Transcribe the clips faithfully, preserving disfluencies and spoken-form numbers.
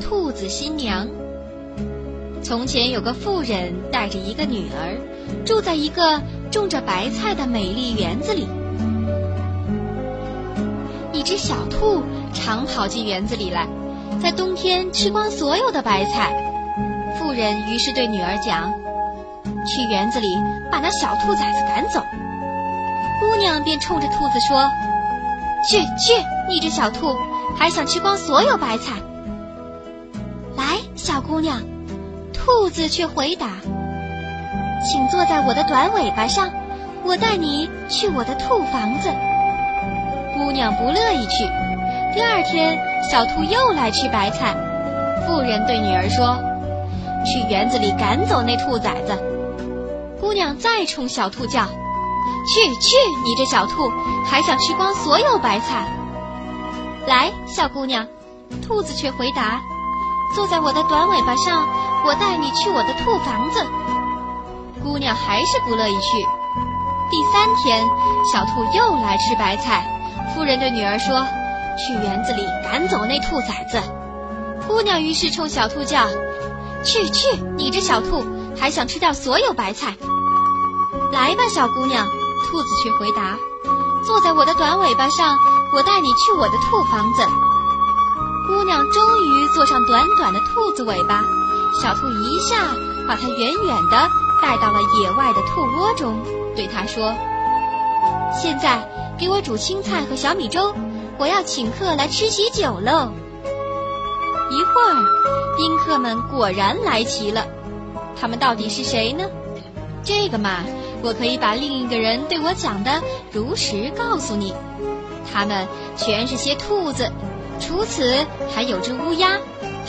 兔子新娘。从前有个妇人带着一个女儿，住在一个种着白菜的美丽园子里。一只小兔常跑进园子里来，在冬天吃光所有的白菜。妇人于是对女儿讲：“去园子里把那小兔崽子赶走。”姑娘便冲着兔子说：“去去，你这小兔，还想吃光所有白菜！”来，小姑娘。兔子却回答：“请坐在我的短尾巴上，我带你去我的兔房子。”姑娘不乐意去。第二天，小兔又来吃白菜。妇人对女儿说：“去园子里赶走那兔崽子。”姑娘再冲小兔叫：“去去，你这小兔，还想吃光所有白菜！”来，小姑娘。兔子却回答：“坐在我的短尾巴上，我带你去我的兔房子。”姑娘还是不乐意去。第三天，小兔又来吃白菜。妇人对女儿说：“去园子里赶走那兔崽子。”姑娘于是冲小兔叫：“去去，你这小兔，还想吃掉所有白菜！”来吧，小姑娘。兔子却回答：“坐在我的短尾巴上，我带你去我的兔房子。”姑娘终于坐上短短的兔子尾巴，小兔一下把它远远地带到了野外的兔窝中，对它说：“现在给我煮青菜和小米粥，我要请客来吃喜酒喽。”一会儿，宾客们果然来齐了。他们到底是谁呢？这个嘛，我可以把另一个人对我讲的如实告诉你。他们全是些兔子，除此还有只乌鸦，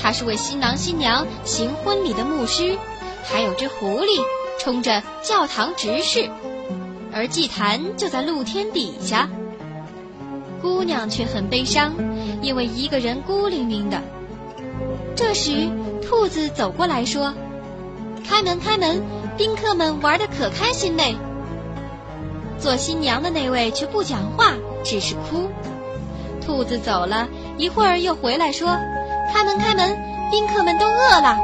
它是为新郎新娘行婚礼的牧师；还有只狐狸，冲着教堂执事，而祭坛就在露天底下。姑娘却很悲伤，因为一个人孤零零的。这时，兔子走过来说：“开门，开门！宾客们玩得可开心嘞。”做新娘的那位却不讲话，只是哭。兔子走了一会儿，又回来说：“开门，开门！宾客们都饿了。”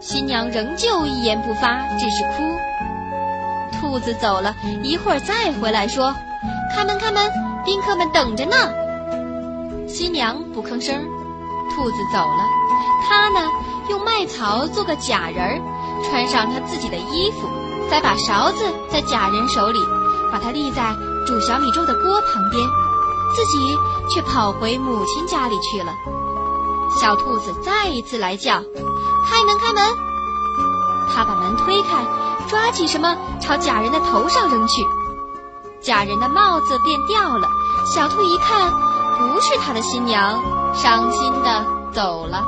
新娘仍旧一言不发，只是哭。兔子走了一会儿，再回来说：“开门，开门！宾客们等着呢。”新娘不吭声。兔子走了，她呢，用麦草做个假人，穿上她自己的衣服，再把勺子在假人手里，把它立在煮小米粥的锅旁边。自己却跑回母亲家里去了。小兔子再一次来叫：“开门，开门！”它把门推开，抓起什么朝假人的头上扔去，假人的帽子便掉了。小兔一看，不是他的新娘，伤心地走了。